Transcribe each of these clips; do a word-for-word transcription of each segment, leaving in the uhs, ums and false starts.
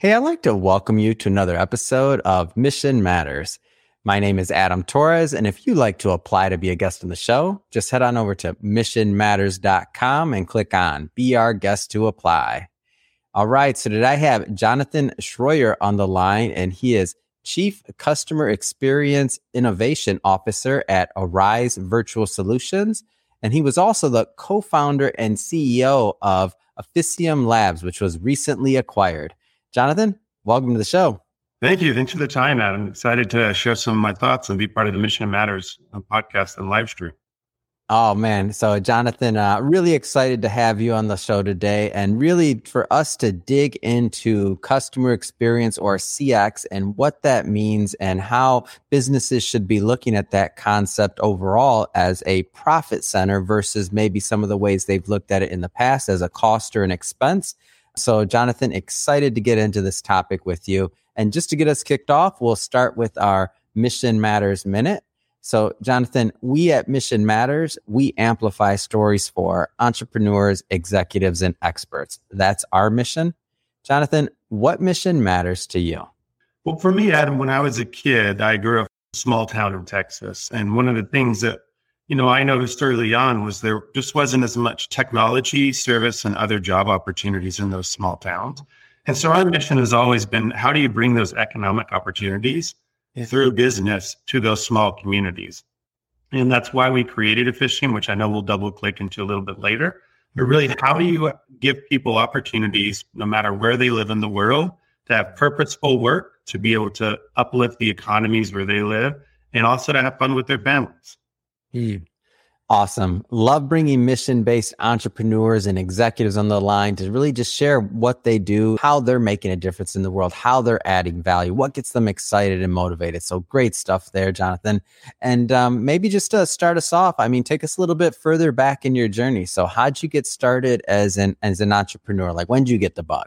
Hey, I'd like to welcome you to another episode of Mission Matters. My name is Adam Torres, and if you'd like to apply to be a guest on the show, just head on over to mission matters dot com and click on Be Our Guest to Apply. All right, so today I have Jonathan Schroyer on the line, and he is Chief Customer Experience Innovation Officer at Arise Virtual Solutions, and he was also the co-founder and C E O of Officium Labs, which was recently acquired. Jonathan, welcome to the show. Thank you. Thanks for the time, Adam. Excited to share some of my thoughts and be part of the Mission Matters podcast and live stream. Oh, man. So, Jonathan, uh, really excited to have you on the show today and really for us to dig into customer experience or C X and what that means and how businesses should be looking at that concept overall as a profit center versus maybe some of the ways they've looked at it in the past as a cost or an expense. So, Jonathan, excited to get into this topic with you. And just to get us kicked off, we'll start with our Mission Matters Minute. So, Jonathan, we at Mission Matters, we amplify stories for entrepreneurs, executives, and experts. That's our mission. Jonathan, what mission matters to you? Well, for me, Adam, when I was a kid, I grew up in a small town in Texas. And one of the things that, you know, I noticed early on was there just wasn't as much technology, service, and other job opportunities in those small towns. And so our mission has always been, how do you bring those economic opportunities through business to those small communities? And that's why we created Officium, which I know we'll double click into a little bit later. But really, how do you give people opportunities, no matter where they live in the world, to have purposeful work, to be able to uplift the economies where they live, and also to have fun with their families? Awesome. Love bringing mission-based entrepreneurs and executives on the line to really just share what they do, how they're making a difference in the world, how they're adding value, what gets them excited and motivated. So great stuff there, Jonathan. And um, maybe just to start us off, I mean, take us a little bit further back in your journey. So how'd you get started as an as an entrepreneur? Like, when did you get the bug?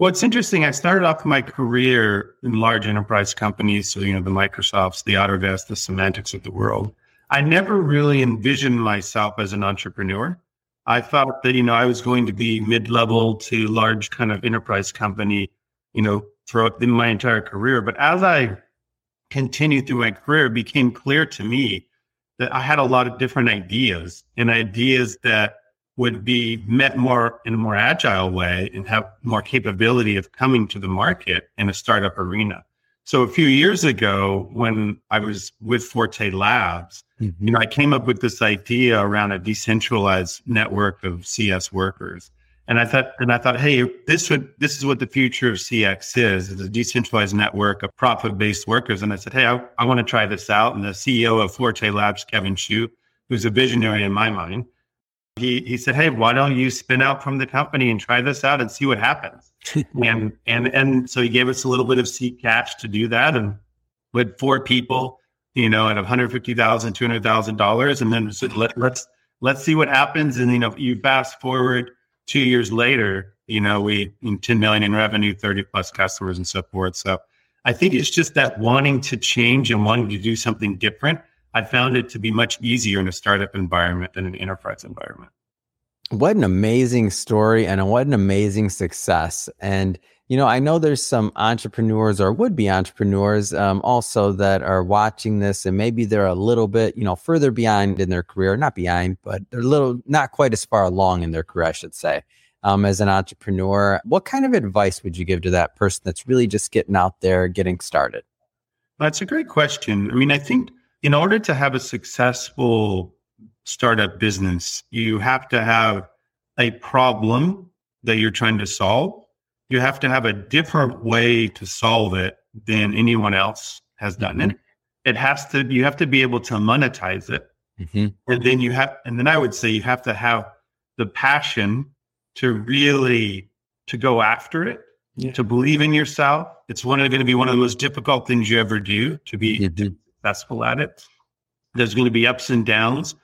Well, it's interesting. I started off my career in large enterprise companies. So, you know, the Microsofts, the Autodesk, the Semantics of the world. I never really envisioned myself as an entrepreneur. I thought that, you know, I was going to be mid-level to large kind of enterprise company, you know, throughout my entire career. But as I continued through my career, it became clear to me that I had a lot of different ideas and ideas that would be met more in a more agile way and have more capability of coming to the market in a startup arena. So a few years ago, when I was with Forte Labs, mm-hmm. you know, I came up with this idea around a decentralized network of C S workers, and I thought, and I thought, hey, this would, this is what the future of C X is: is a decentralized network of profit-based workers. And I said, hey, I, I want to try this out. And the C E O of Forte Labs, Kevin Shue, who's a visionary in my mind, he he said, hey, why don't you spin out from the company and try this out and see what happens? and and and so he gave us a little bit of seed cash to do that, and with four people, you know, at one hundred fifty thousand dollars, two hundred thousand dollars, and then said, Let, let's let's see what happens. And you know, you fast forward two years later, you know, we ten million in revenue, thirty plus customers, and so forth. So I think it's just that wanting to change and wanting to do something different. I found it to be much easier in a startup environment than an enterprise environment. What an amazing story and what an amazing success. And, you know, I know there's some entrepreneurs or would-be entrepreneurs um, also that are watching this, and maybe they're a little bit, you know, further behind in their career, not behind, but they're a little, not quite as far along in their career, I should say, um, as an entrepreneur. What kind of advice would you give to that person that's really just getting out there, getting started? That's a great question. I mean, I think in order to have a successful startup business, you have to have a problem that you're trying to solve. You have to have a different way to solve it than anyone else has done it. It has to, you have to be able to monetize it. Mm-hmm. And then you have, and then I would say you have to have the passion to really, to go after it, yeah. to believe in yourself. It's one of going to be one of the most difficult things you ever do to be mm-hmm. successful at it. There's going to be ups and downs,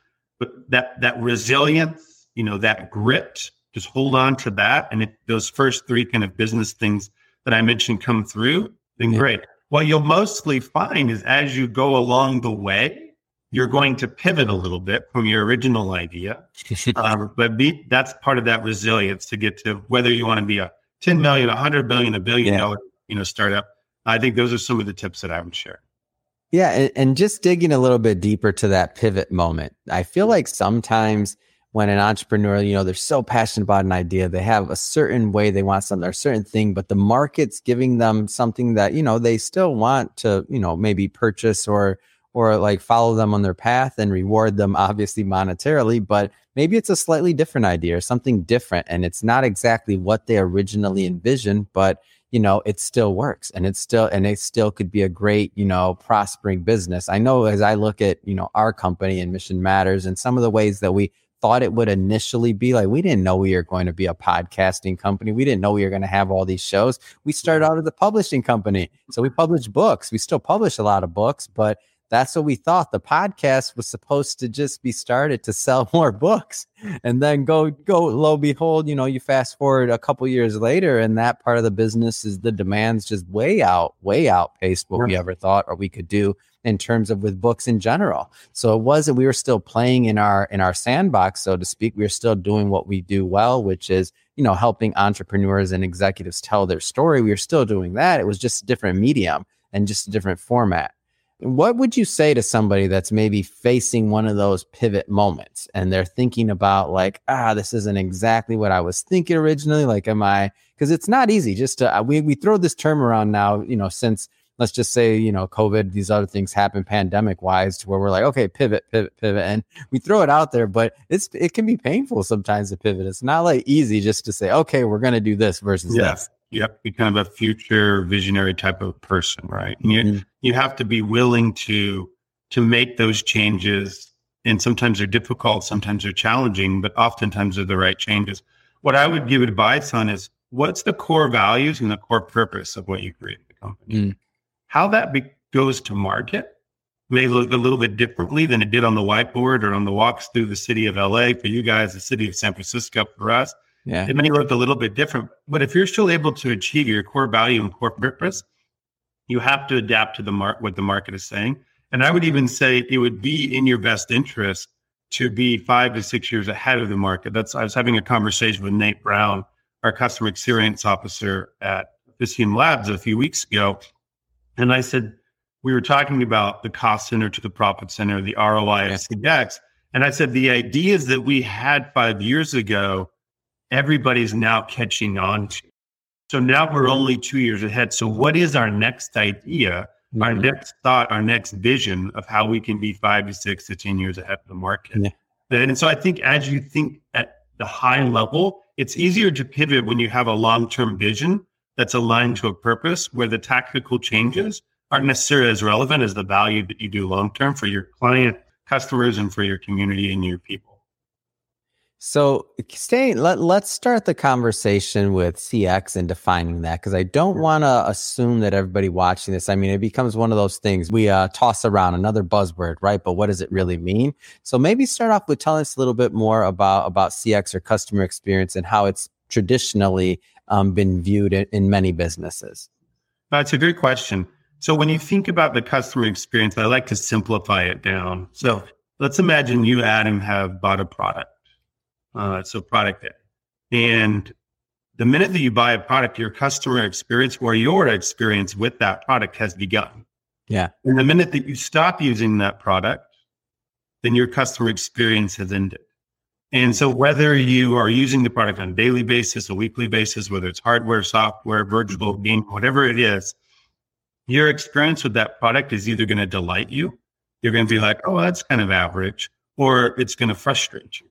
but that that resilience, you know, that grit, just hold on to that. And if those first three kind of business things that I mentioned come through, then yeah. great. What you'll mostly find is as you go along the way, you're going to pivot a little bit from your original idea. um, but be, that's part of that resilience to get to whether you want to be a ten million, a hundred billion, a billion yeah. dollar, you know, startup. I think those are some of the tips that I would share. Yeah. And, and just digging a little bit deeper to that pivot moment. I feel like sometimes when an entrepreneur, you know, they're so passionate about an idea, they have a certain way they want something or a certain thing, but the market's giving them something that, you know, they still want to, you know, maybe purchase or, or like follow them on their path and reward them, obviously monetarily, but maybe it's a slightly different idea or something different. And it's not exactly what they originally envisioned, but you know, it still works and it's still, and it still could be a great, you know, prospering business. I know as I look at, you know, our company and Mission Matters and some of the ways that we thought it would initially be, like, we didn't know we were going to be a podcasting company. We didn't know we were going to have all these shows. We started out as a publishing company. So we published books. We still publish a lot of books, but that's what we thought. The podcast was supposed to just be started to sell more books, and then go, go, lo, behold, you know, you fast forward a couple years later and that part of the business is the demands just way out, way outpaced what yeah. we ever thought or we could do in terms of with books in general. So it wasn't, we were still playing in our, in our sandbox, so to speak. We were still doing what we do well, which is, you know, helping entrepreneurs and executives tell their story. We were still doing that. It was just a different medium and just a different format. What would you say to somebody that's maybe facing one of those pivot moments and they're thinking about like, ah, this isn't exactly what I was thinking originally. Like, am I, because it's not easy just to, we, we throw this term around now, you know, since let's just say, you know, COVID, these other things happen pandemic wise to where we're like, okay, pivot, pivot, pivot. And we throw it out there, but it's, it can be painful sometimes to pivot. It's not like easy just to say, okay, we're going to do this versus yeah. this. Yep, you're kind of a future visionary type of person, right? And you mm-hmm. you have to be willing to to make those changes, and sometimes they're difficult, sometimes they're challenging, but oftentimes they're the right changes. What I would give advice on is what's the core values and the core purpose of what you create the company. Mm. How that be- goes to market may look a little bit differently than it did on the whiteboard or on the walks through the city of L A for you guys, the city of San Francisco for us. Yeah. It may look a little bit different, but if you're still able to achieve your core value and core purpose, you have to adapt to the mar- what the market is saying. And I would even say it would be in your best interest to be five to six years ahead of the market. That's I was having a conversation with Nate Brown, our customer experience officer at Officium Labs a few weeks ago. And I said, we were talking about the cost center to the profit center, the R O I of C X. And I said, the ideas that we had five years ago, everybody's now catching on to. So now we're only two years ahead. So what is our next idea, mm-hmm. our next thought, our next vision of how we can be five to six to ten years ahead of the market? Yeah. And so I think as you think at the high level, it's easier to pivot when you have a long-term vision that's aligned to a purpose where the tactical changes aren't necessarily as relevant as the value that you do long-term for your client, customers, and for your community and your people. So stay, let, let's start the conversation with C X and defining that, because I don't want to assume that everybody watching this, I mean, it becomes one of those things we uh, toss around, another buzzword, right? But what does it really mean? So maybe start off with telling us a little bit more about, about C X or customer experience and how it's traditionally um, been viewed in, in many businesses. That's a great question. So when you think about the customer experience, I like to simplify it down. So let's imagine you, Adam, have bought a product. Uh, so product there. And the minute that you buy a product, your customer experience or your experience with that product has begun. Yeah. And the minute that you stop using that product, then your customer experience has ended. And so whether you are using the product on a daily basis, a weekly basis, whether it's hardware, software, virtual game, whatever it is, your experience with that product is either going to delight you. You're going to be like, oh, that's kind of average, or it's going to frustrate you.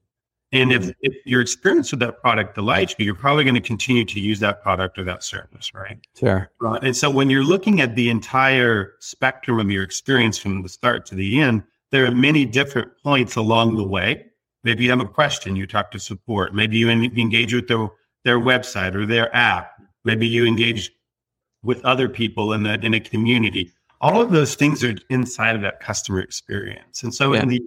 And if, if your experience with that product delights you, you're probably going to continue to use that product or that service, right? Sure. Uh, and so when you're looking at the entire spectrum of your experience from the start to the end, there are many different points along the way. Maybe you have a question, you talk to support. Maybe you engage with their, their website or their app. Maybe you engage with other people in, the, in a community. All of those things are inside of that customer experience. And so yeah. in the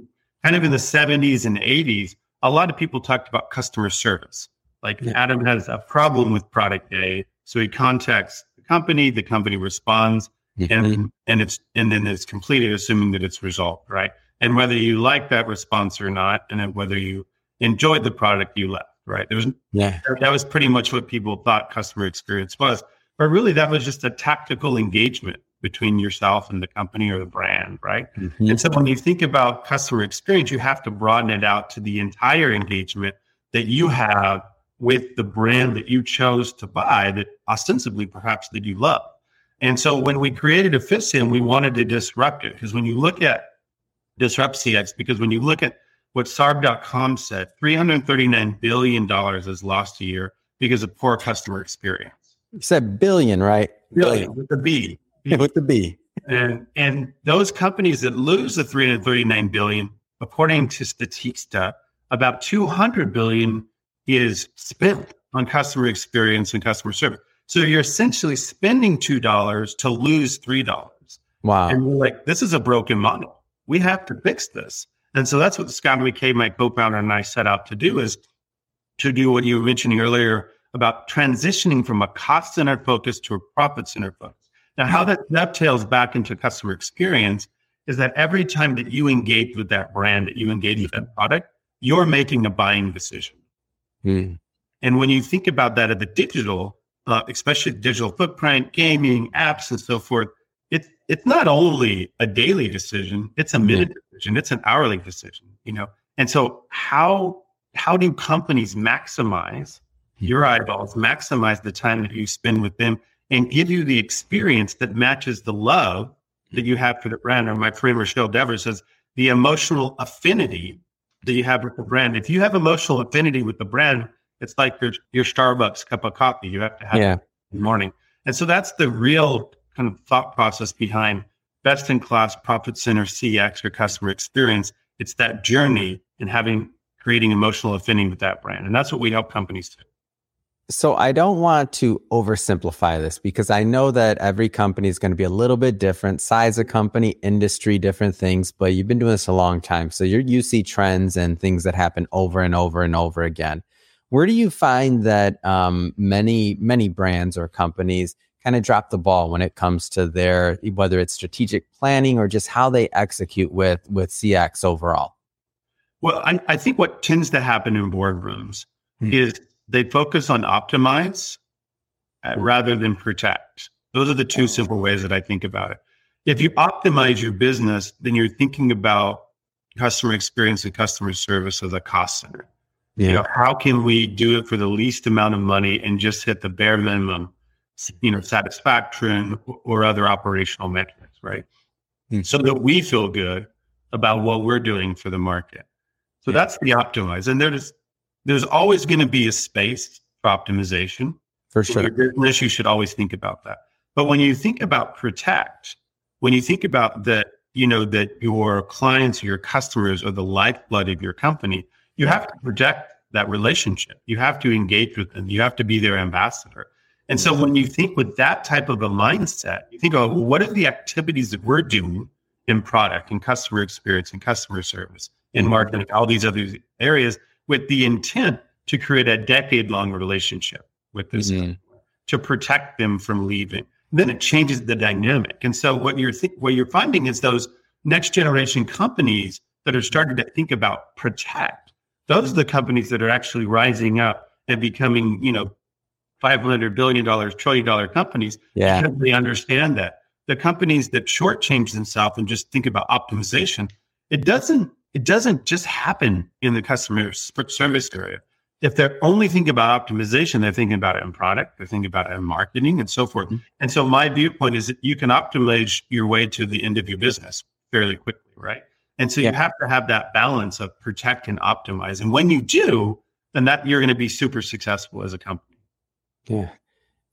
kind of in the seventies and eighties, a lot of people talked about customer service. Like yeah. Adam has a problem with product A, so he contacts the company, the company responds, mm-hmm. and and it's and then it's completed, assuming that it's resolved, right? And whether you like that response or not, and then whether you enjoyed the product, you left, right? There was yeah. That was pretty much what people thought customer experience was, but really that was just a tactical engagement between yourself and the company or the brand, right? Mm-hmm. And so when you think about customer experience, you have to broaden it out to the entire engagement that you have with the brand that you chose to buy, that ostensibly perhaps that you love. And so when we created Officium, we wanted to disrupt it, because when you look at disrupt C X, because when you look at what sarb dot com said, three hundred thirty-nine billion dollars is lost a year because of poor customer experience. You said billion, right? Billion, billion. With a B. Yeah, with the B. And, and those companies that lose the three hundred thirty-nine billion dollars, according to Statista, about two hundred billion dollars is spent on customer experience and customer service. So you're essentially spending two dollars to lose three dollars. Wow. And we're like, this is a broken model. We have to fix this. And so that's what Scott McKay, my co-founder, and I set out to do, is to do what you were mentioning earlier about transitioning from a cost-centered focus to a profit-centered focus. Now, how that dovetails back into customer experience is that every time that you engage with that brand, that you engage with that product, you're making a buying decision. Mm. And when you think about that at the digital, uh, especially digital footprint, gaming, apps, and so forth, it's it's not only a daily decision, it's a minute mm. decision, it's an hourly decision, you know? And so how how do companies maximize your eyeballs, maximize the time that you spend with them, and give you the experience that matches the love that you have for the brand? Or my friend Michelle Devers says, the emotional affinity that you have with the brand. If you have emotional affinity with the brand, it's like your, your Starbucks cup of coffee. You have to have yeah. it in the morning. And so that's the real kind of thought process behind best-in-class profit center C X or customer experience. It's that journey and having creating emotional affinity with that brand. And that's what we help companies do. So I don't want to oversimplify this, because I know that every company is going to be a little bit different, size of company, industry, different things, but you've been doing this a long time. So you're, you see trends and things that happen over and over and over again. Where do you find that um, many, many brands or companies kind of drop the ball when it comes to their, whether it's strategic planning or just how they execute with, with C X overall? Well, I, I think what tends to happen in boardrooms hmm. is they focus on optimize uh, rather than protect. Those are the two simple ways that I think about it. If you optimize your business, then you're thinking about customer experience and customer service as a cost center. Yeah. You know, how can we do it for the least amount of money and just hit the bare minimum, you know, satisfaction or other operational metrics, right? Mm-hmm. So that we feel good about what we're doing for the market. So yeah. that's the optimize. And there's There's always going to be a space for optimization. For sure. In your business, you should always think about that. But when you think about protect, when you think about that, you know, that your clients or your customers are the lifeblood of your company, you have to protect that relationship. You have to engage with them. You have to be their ambassador. And so when you think with that type of a mindset, you think, oh, well, what are the activities that we're doing in product and customer experience and customer service and marketing, all these other areas, with the intent to create a decade-long relationship with this mm-hmm. customer, to protect them from leaving. And then it changes the dynamic. And so what you're th- what you're finding is those next-generation companies that are starting to think about protect, those are the companies that are actually rising up and becoming, you know, five hundred billion dollars, trillion-dollar companies, yeah. because they understand that. The companies that shortchange themselves and just think about optimization, it doesn't It doesn't just happen in the customer service area. If they're only thinking about optimization, they're thinking about it in product, they're thinking about it in marketing and so forth. Mm-hmm. And so my viewpoint is that you can optimize your way to the end of your business fairly quickly, right? And so yeah. you have to have that balance of protect and optimize. And when you do, then that you're going to be super successful as a company. Yeah.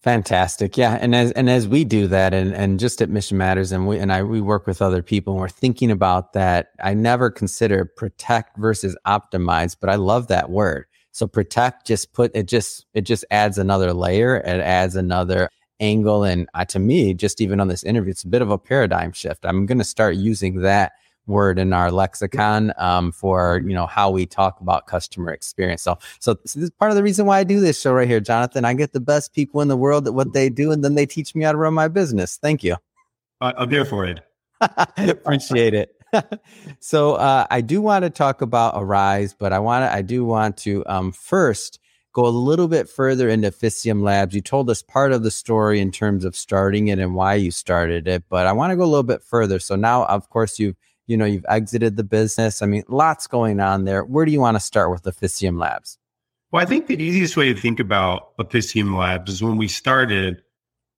Fantastic. Yeah. And as and as we do that and, and just at Mission Matters and we and I we work with other people and we're thinking about that. I never consider protect versus optimize, but I love that word. So protect just put it just it just adds another layer, it adds another angle. And uh, to me, just even on this interview, it's a bit of a paradigm shift. I'm gonna start using that word in our lexicon um, for, you know, how we talk about customer experience. So, so this is part of the reason why I do this show right here, Jonathan. I get the best people in the world at what they do, and then they teach me how to run my business. Thank you. Uh, I'm here for it. Appreciate it. So uh, I do want to talk about Arise, but I want to, I do want to um, first go a little bit further into Officium Labs. You told us part of the story in terms of starting it and why you started it, but I want to go a little bit further. So now, of course, you've, you know, you've exited the business. I mean, lots going on there. Where do you want to start with Officium Labs? Well, I think the easiest way to think about Officium Labs is when we started,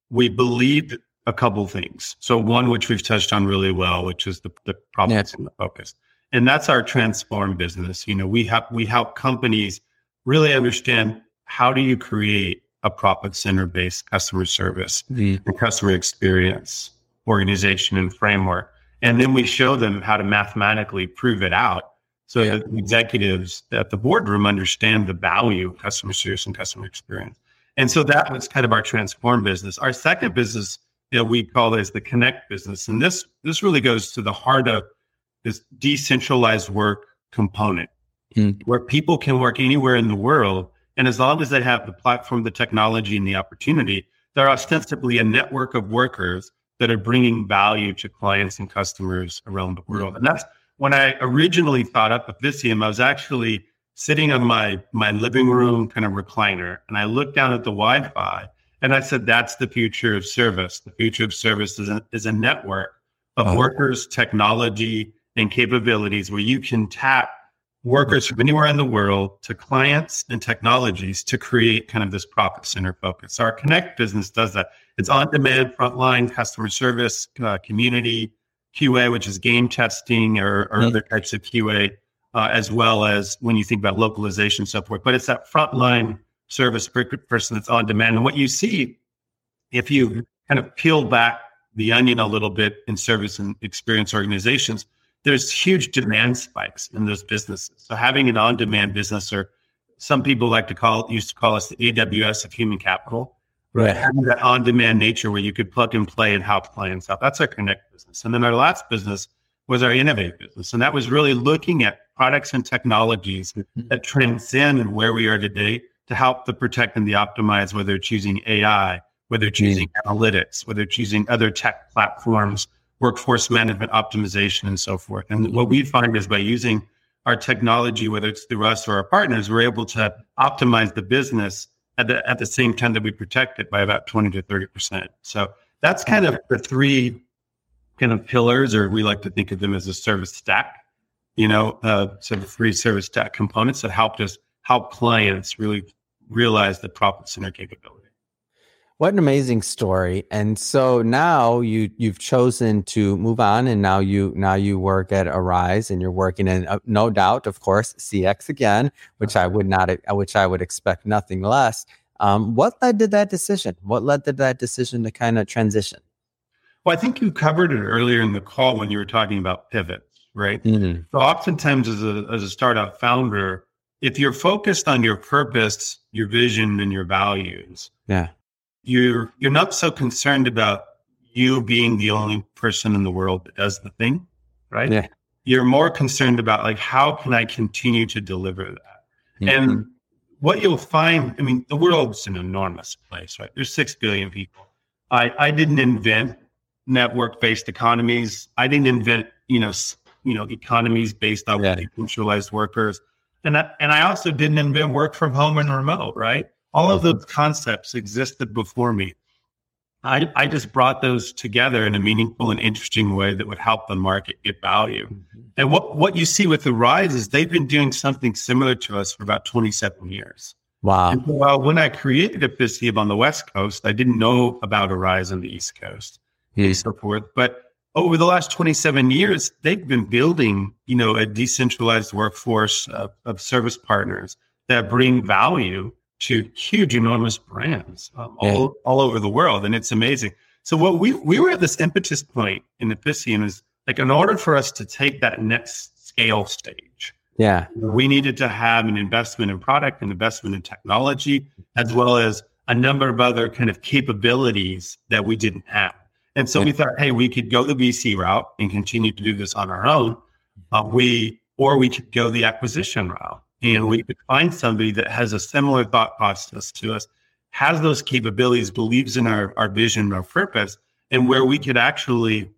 we believed a couple things. So one, which we've touched on really well, which is the, the problem and the focus. And that's our transform business. You know, we have, we help companies really understand, how do you create a profit center-based customer service mm-hmm. and customer experience, organization, and framework? And then we show them how to mathematically prove it out so yeah. that executives at the boardroom understand the value of customer service and customer experience. And so that was kind of our transform business. Our second business, you know, we call is the connect business. And this this really goes to the heart of this decentralized work component. Mm-hmm. Where people can work anywhere in the world. And as long as they have the platform, the technology, and the opportunity, they're ostensibly a network of workers that are bringing value to clients and customers around the world. And that's when I originally thought up Officium. I was actually sitting on my, my living room kind of recliner, and I looked down at the Wi-Fi, and I said, that's the future of service. The future of service is a, is a network of oh. workers, technology, and capabilities where you can tap workers from anywhere in the world to clients and technologies to create kind of this profit center focus. So our Connect business does that. It's on-demand, frontline, customer service, uh, community, Q A, which is game testing or, or yeah. other types of Q A, uh, as well as when you think about localization and so forth. But it's that frontline service person that's on-demand. And what you see, if you kind of peel back the onion a little bit in service and experience organizations, there's huge demand spikes in those businesses. So having an on-demand business, or some people like to call used to call us the A W S of human capital, right? Having that on-demand nature where you could plug and play and help clients out. That's our Connect business. And then our last business was our Innovate business. And that was really looking at products and technologies mm-hmm. that transcend where we are today to help the protect and the optimize, whether choosing A I, whether choosing mm-hmm. analytics, whether choosing other tech platforms, workforce management optimization, and so forth. And what we find is by using our technology, whether it's through us or our partners, we're able to optimize the business at the, at the same time that we protect it by about twenty to thirty percent. So that's kind of the three kind of pillars, or we like to think of them as a service stack, you know, uh, so the three service stack components that helped us help clients really realize the profit center capability. What an amazing story. And so now you, you've chosen to move on, and now you now you work at Arise, and you're working in, uh, no doubt, of course, C X again, which I would not, which I would expect nothing less. Um, what led to that decision? What led to that decision to kind of transition? Well, I think you covered it earlier in the call when you were talking about pivots, right? Mm-hmm. So oftentimes as a, as a startup founder, if you're focused on your purpose, your vision, and your values, yeah. You're you're not so concerned about you being the only person in the world that does the thing, right? Yeah. You're more concerned about, like, how can I continue to deliver that? Mm-hmm. And what you'll find, I mean, the world's an enormous place, right? There's six billion people. I, I didn't invent network-based economies. I didn't invent, you know, you know, economies based on yeah. decentralized workers. And I, and I also didn't invent work from home and remote, right? All of those concepts existed before me. I, I just brought those together in a meaningful and interesting way that would help the market get value. Mm-hmm. And what, what you see with Arise is they've been doing something similar to us for about twenty-seven years. Wow. And while when I created Officium on the West Coast, I didn't know about Arise on the East Coast mm-hmm. and so forth. But over the last twenty-seven years, they've been building, you know, a decentralized workforce of, of service partners that bring value to huge, enormous brands um, yeah. all, all over the world. And it's amazing. So what we we were at this impetus point in Officium is, like, in order for us to take that next scale stage, yeah, we needed to have an investment in product, an investment in technology, as well as a number of other kind of capabilities that we didn't have. And so yeah. we thought, hey, we could go the V C route and continue to do this on our own. Uh, we Or we could go the acquisition route. And we could find somebody that has a similar thought process to us, has those capabilities, believes in our, our vision, our purpose, and where we could actually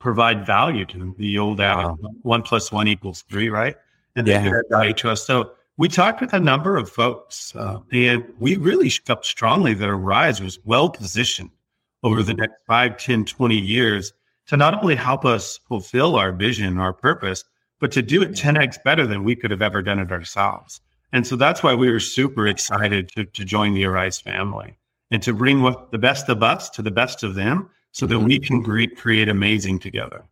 provide value to them. The old wow. one plus one equals three, right? And yeah. they could add value to us. So we talked with a number of folks, uh, and we really felt strongly that Arise was well-positioned over the next five, ten, twenty years to not only help us fulfill our vision, our purpose, but to do it ten x better than we could have ever done it ourselves. And so that's why we were super excited to, to join the Arise family and to bring what the best of us to the best of them so that we can create, create amazing together.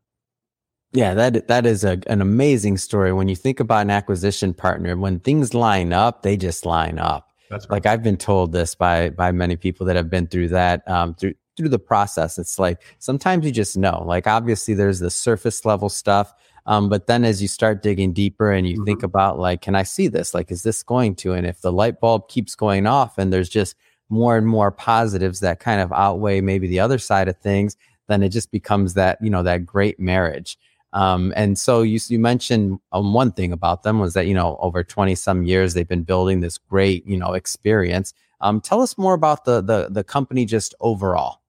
Yeah, that that is a, an amazing story. When you think about an acquisition partner, when things line up, they just line up. That's right. Like I've been told this by by many people that have been through that, um, through through the process. It's like sometimes you just know. Like obviously there's the surface level stuff, um, but then as you start digging deeper and you mm-hmm. think about like, can I see this? Like, is this going to? And if the light bulb keeps going off and there's just more and more positives that kind of outweigh maybe the other side of things, then it just becomes that, you know, that great marriage. Um, and so you, you mentioned um, one thing about them was that, you know, over twenty some years, they've been building this great, you know, experience. Um, tell us more about the, the, the company just overall.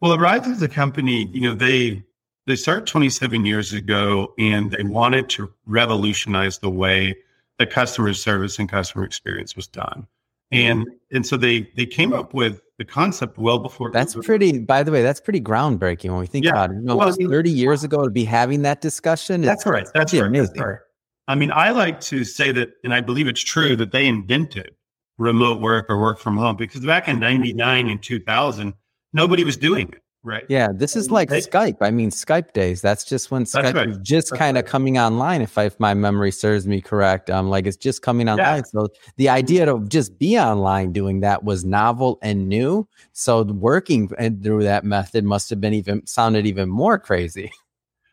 Well, Arise is a company, you know, they, they started twenty-seven years ago and they wanted to revolutionize the way that customer service and customer experience was done. And, and so they, they came up with the concept well before. That's pretty, by the way, that's pretty groundbreaking when we think yeah. about it. You know, well, it was thirty years ago to be having that discussion. That's it's, right. That's right. Amazing. That's right. I mean, I like to say that, and I believe it's true that they invented remote work or work from home, because back in ninety-nine and two thousand, nobody was doing it. Right. Yeah. This is like they, Skype. I mean, Skype days. That's just when Skype right. is just kind of right. coming online. If I, if my memory serves me correct, um, like it's just coming online. Yeah. So the idea to just be online doing that was novel and new. So working through that method must have been even sounded even more crazy.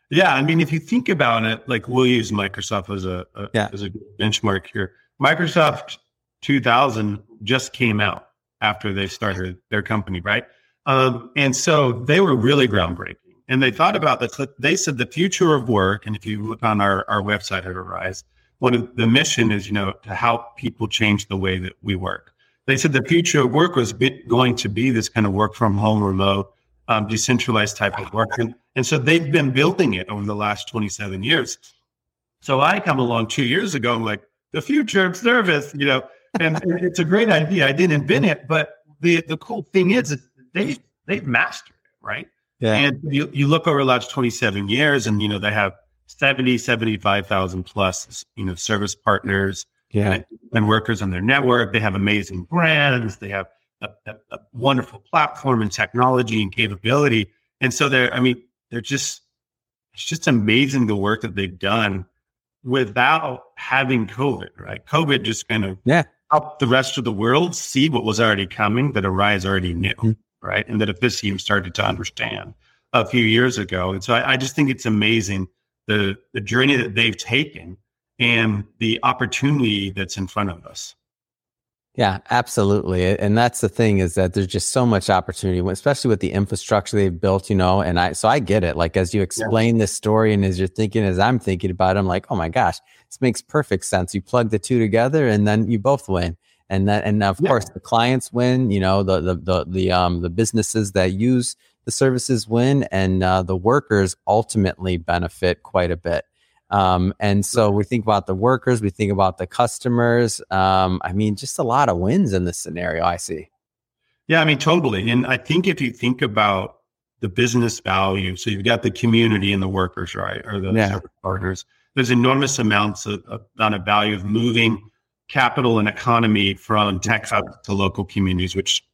Yeah. I mean, if you think about it, like we'll use Microsoft as a, a yeah. as a benchmark here. Microsoft two thousand just came out after they started their company, right? Um, and so they were really groundbreaking, and they thought about the, they said the future of work. And if you look on our, our website at Arise, one of the mission is, you know, to help people change the way that we work. They said the future of work was going to be this kind of work from home, remote, um, decentralized type of work. And, and so they've been building it over the last twenty-seven years. So I come along two years ago, I'm like the future of service, you know, and it's a great idea. I didn't invent it, but the, the cool thing is it's, They, they've mastered it, right? Yeah. And you, you look over the last twenty-seven years and, you know, they have seventy, seventy-five thousand plus, you know, service partners yeah. and, and workers on their network. They have amazing brands. They have a, a, a wonderful platform and technology and capability. And so they're, I mean, they're just, it's just amazing the work that they've done without having COVID, right? COVID just kind of yeah. helped the rest of the world see what was already coming, that Arise already knew. Mm-hmm. Right. And that Officium started to understand a few years ago. And so I, I just think it's amazing the, the journey that they've taken and the opportunity that's in front of us. Yeah, absolutely. And that's the thing is that there's just so much opportunity, especially with the infrastructure they've built, you know, and I, so I get it. Like, as you explain yeah. this story and as you're thinking, as I'm thinking about it, I'm like, oh my gosh, this makes perfect sense. You plug the two together and then you both win. And that, and of yeah. course, the clients win. You know, the the the the um the businesses that use the services win, and uh, the workers ultimately benefit quite a bit. Um, and so we think about the workers, we think about the customers. Um, I mean, just a lot of wins in this scenario. I see. Yeah, I mean, totally. And I think if you think about the business value, so you've got the community and the workers, right, or the yeah. service partners. There's enormous amounts of amount of value of moving capital and economy from tech hub to local communities, which,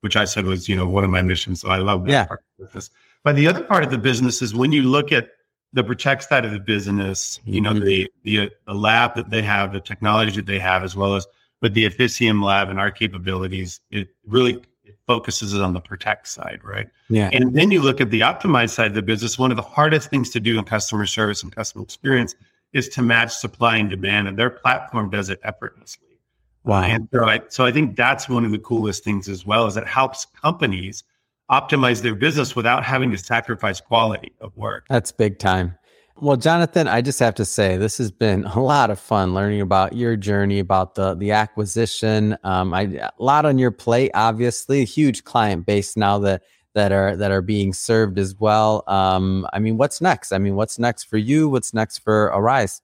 which I said was, you know, one of my missions. So I love that yeah. part of this. But the other part of the business is when you look at the protect side of the business, you know, mm-hmm. the, the, the lab that they have, the technology that they have, as well as with the Officium lab and our capabilities, it really it focuses on the protect side. Right. Yeah. And then you look at the optimize side of the business. One of the hardest things to do in customer service and customer experience is to match supply and demand, and their platform does it effortlessly. Wow. And so I, so I think that's one of the coolest things as well, is it helps companies optimize their business without having to sacrifice quality of work. That's big time. Well, Jonathan, I just have to say, this has been a lot of fun learning about your journey, about the the acquisition. Um, I, a lot on your plate, obviously, a huge client base now that that are that are being served as well. Um, I mean, what's next? I mean, what's next for you? What's next for Arise?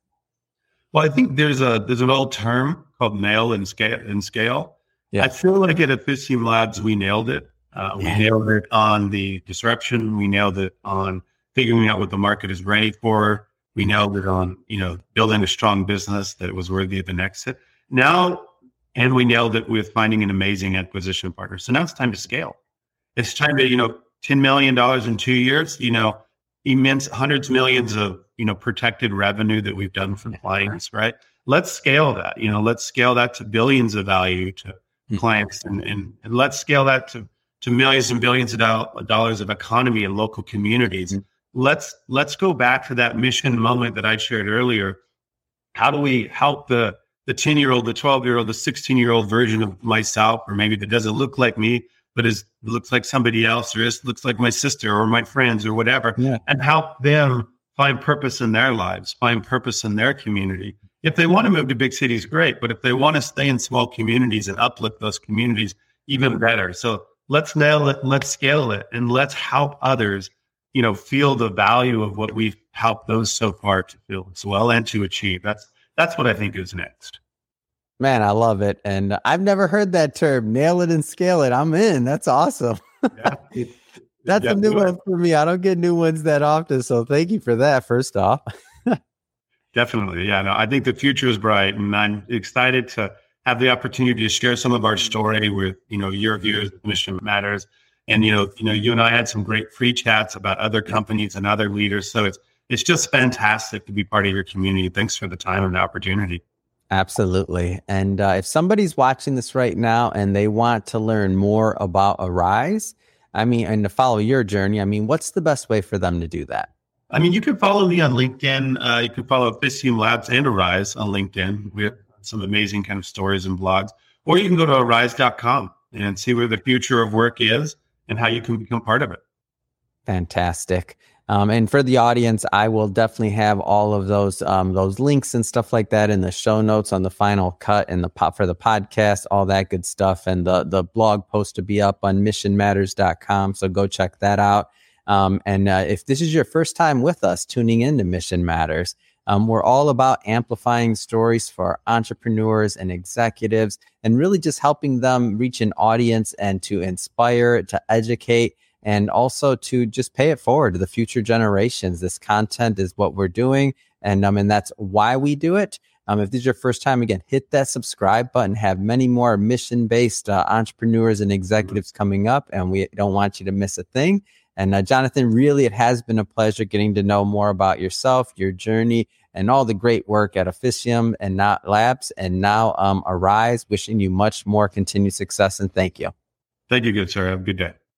Well, I think there's a there's an old term called nail and scale. And scale. Yeah. I feel like at Officium Labs, we nailed it. Uh, we yeah. nailed it on the disruption. We nailed it on figuring out what the market is ready for. We nailed it on, you know, building a strong business that was worthy of an exit. Now, and we nailed it with finding an amazing acquisition partner. So now it's time to scale. It's time to, you know, ten million dollars in two years, you know, immense hundreds, millions of, you know, protected revenue that we've done from clients, right? Let's scale that, you know, let's scale that to billions of value to clients, and, and, and let's scale that to, to millions and billions of do- dollars of economy and local communities. Mm-hmm. Let's, let's go back to that mission moment that I shared earlier. How do we help the, the ten year old, the twelve year old, the sixteen year old version of myself, or maybe that doesn't look like me, but is looks like somebody else, or is looks like my sister or my friends or whatever, yeah. and help them find purpose in their lives, find purpose in their community. If they want to move to big cities, great. But if they want to stay in small communities and uplift those communities, even better. So let's nail it, let's scale it, and let's help others, you know, feel the value of what we've helped those so far to feel as well and to achieve. That's that's what I think is next. Man, I love it. And I've never heard that term, nail it and scale it. I'm in. That's awesome. Yeah, it, that's yeah, a new one for me. I don't get new ones that often. So thank you for that, first off. Definitely. Yeah, no, I think the future is bright, and I'm excited to have the opportunity to share some of our story with, you know, your viewers, Mission Matters. And, you know, you know, you and I had some great free chats about other companies and other leaders. So it's, it's just fantastic to be part of your community. Thanks for the time and the opportunity. Absolutely. And uh, if somebody's watching this right now and they want to learn more about Arise, I mean, and to follow your journey, I mean, what's the best way for them to do that? I mean, you can follow me on LinkedIn. Uh, you can follow Officium Labs and Arise on LinkedIn. We have some amazing kind of stories and blogs. Or you can go to arise dot com and see where the future of work is and how you can become part of it. Fantastic. Um, and for the audience, I will definitely have all of those um, those links and stuff like that in the show notes on the final cut and the pop for the podcast, all that good stuff, and the the blog post to be up on mission matters dot com. So go check that out. Um, and uh, if this is your first time with us tuning into Mission Matters, um, we're all about amplifying stories for entrepreneurs and executives, and really just helping them reach an audience and to inspire, to educate, and also to just pay it forward to the future generations. This content is what we're doing, and um, and that's why we do it. Um, if this is your first time, again, hit that subscribe button. Have many more mission-based uh, entrepreneurs and executives coming up, and we don't want you to miss a thing. And uh, Jonathan, really, it has been a pleasure getting to know more about yourself, your journey, and all the great work at Officium and not Labs, and now um, Arise. Wishing you much more continued success, and thank you. Thank you, good sir. Have a good day.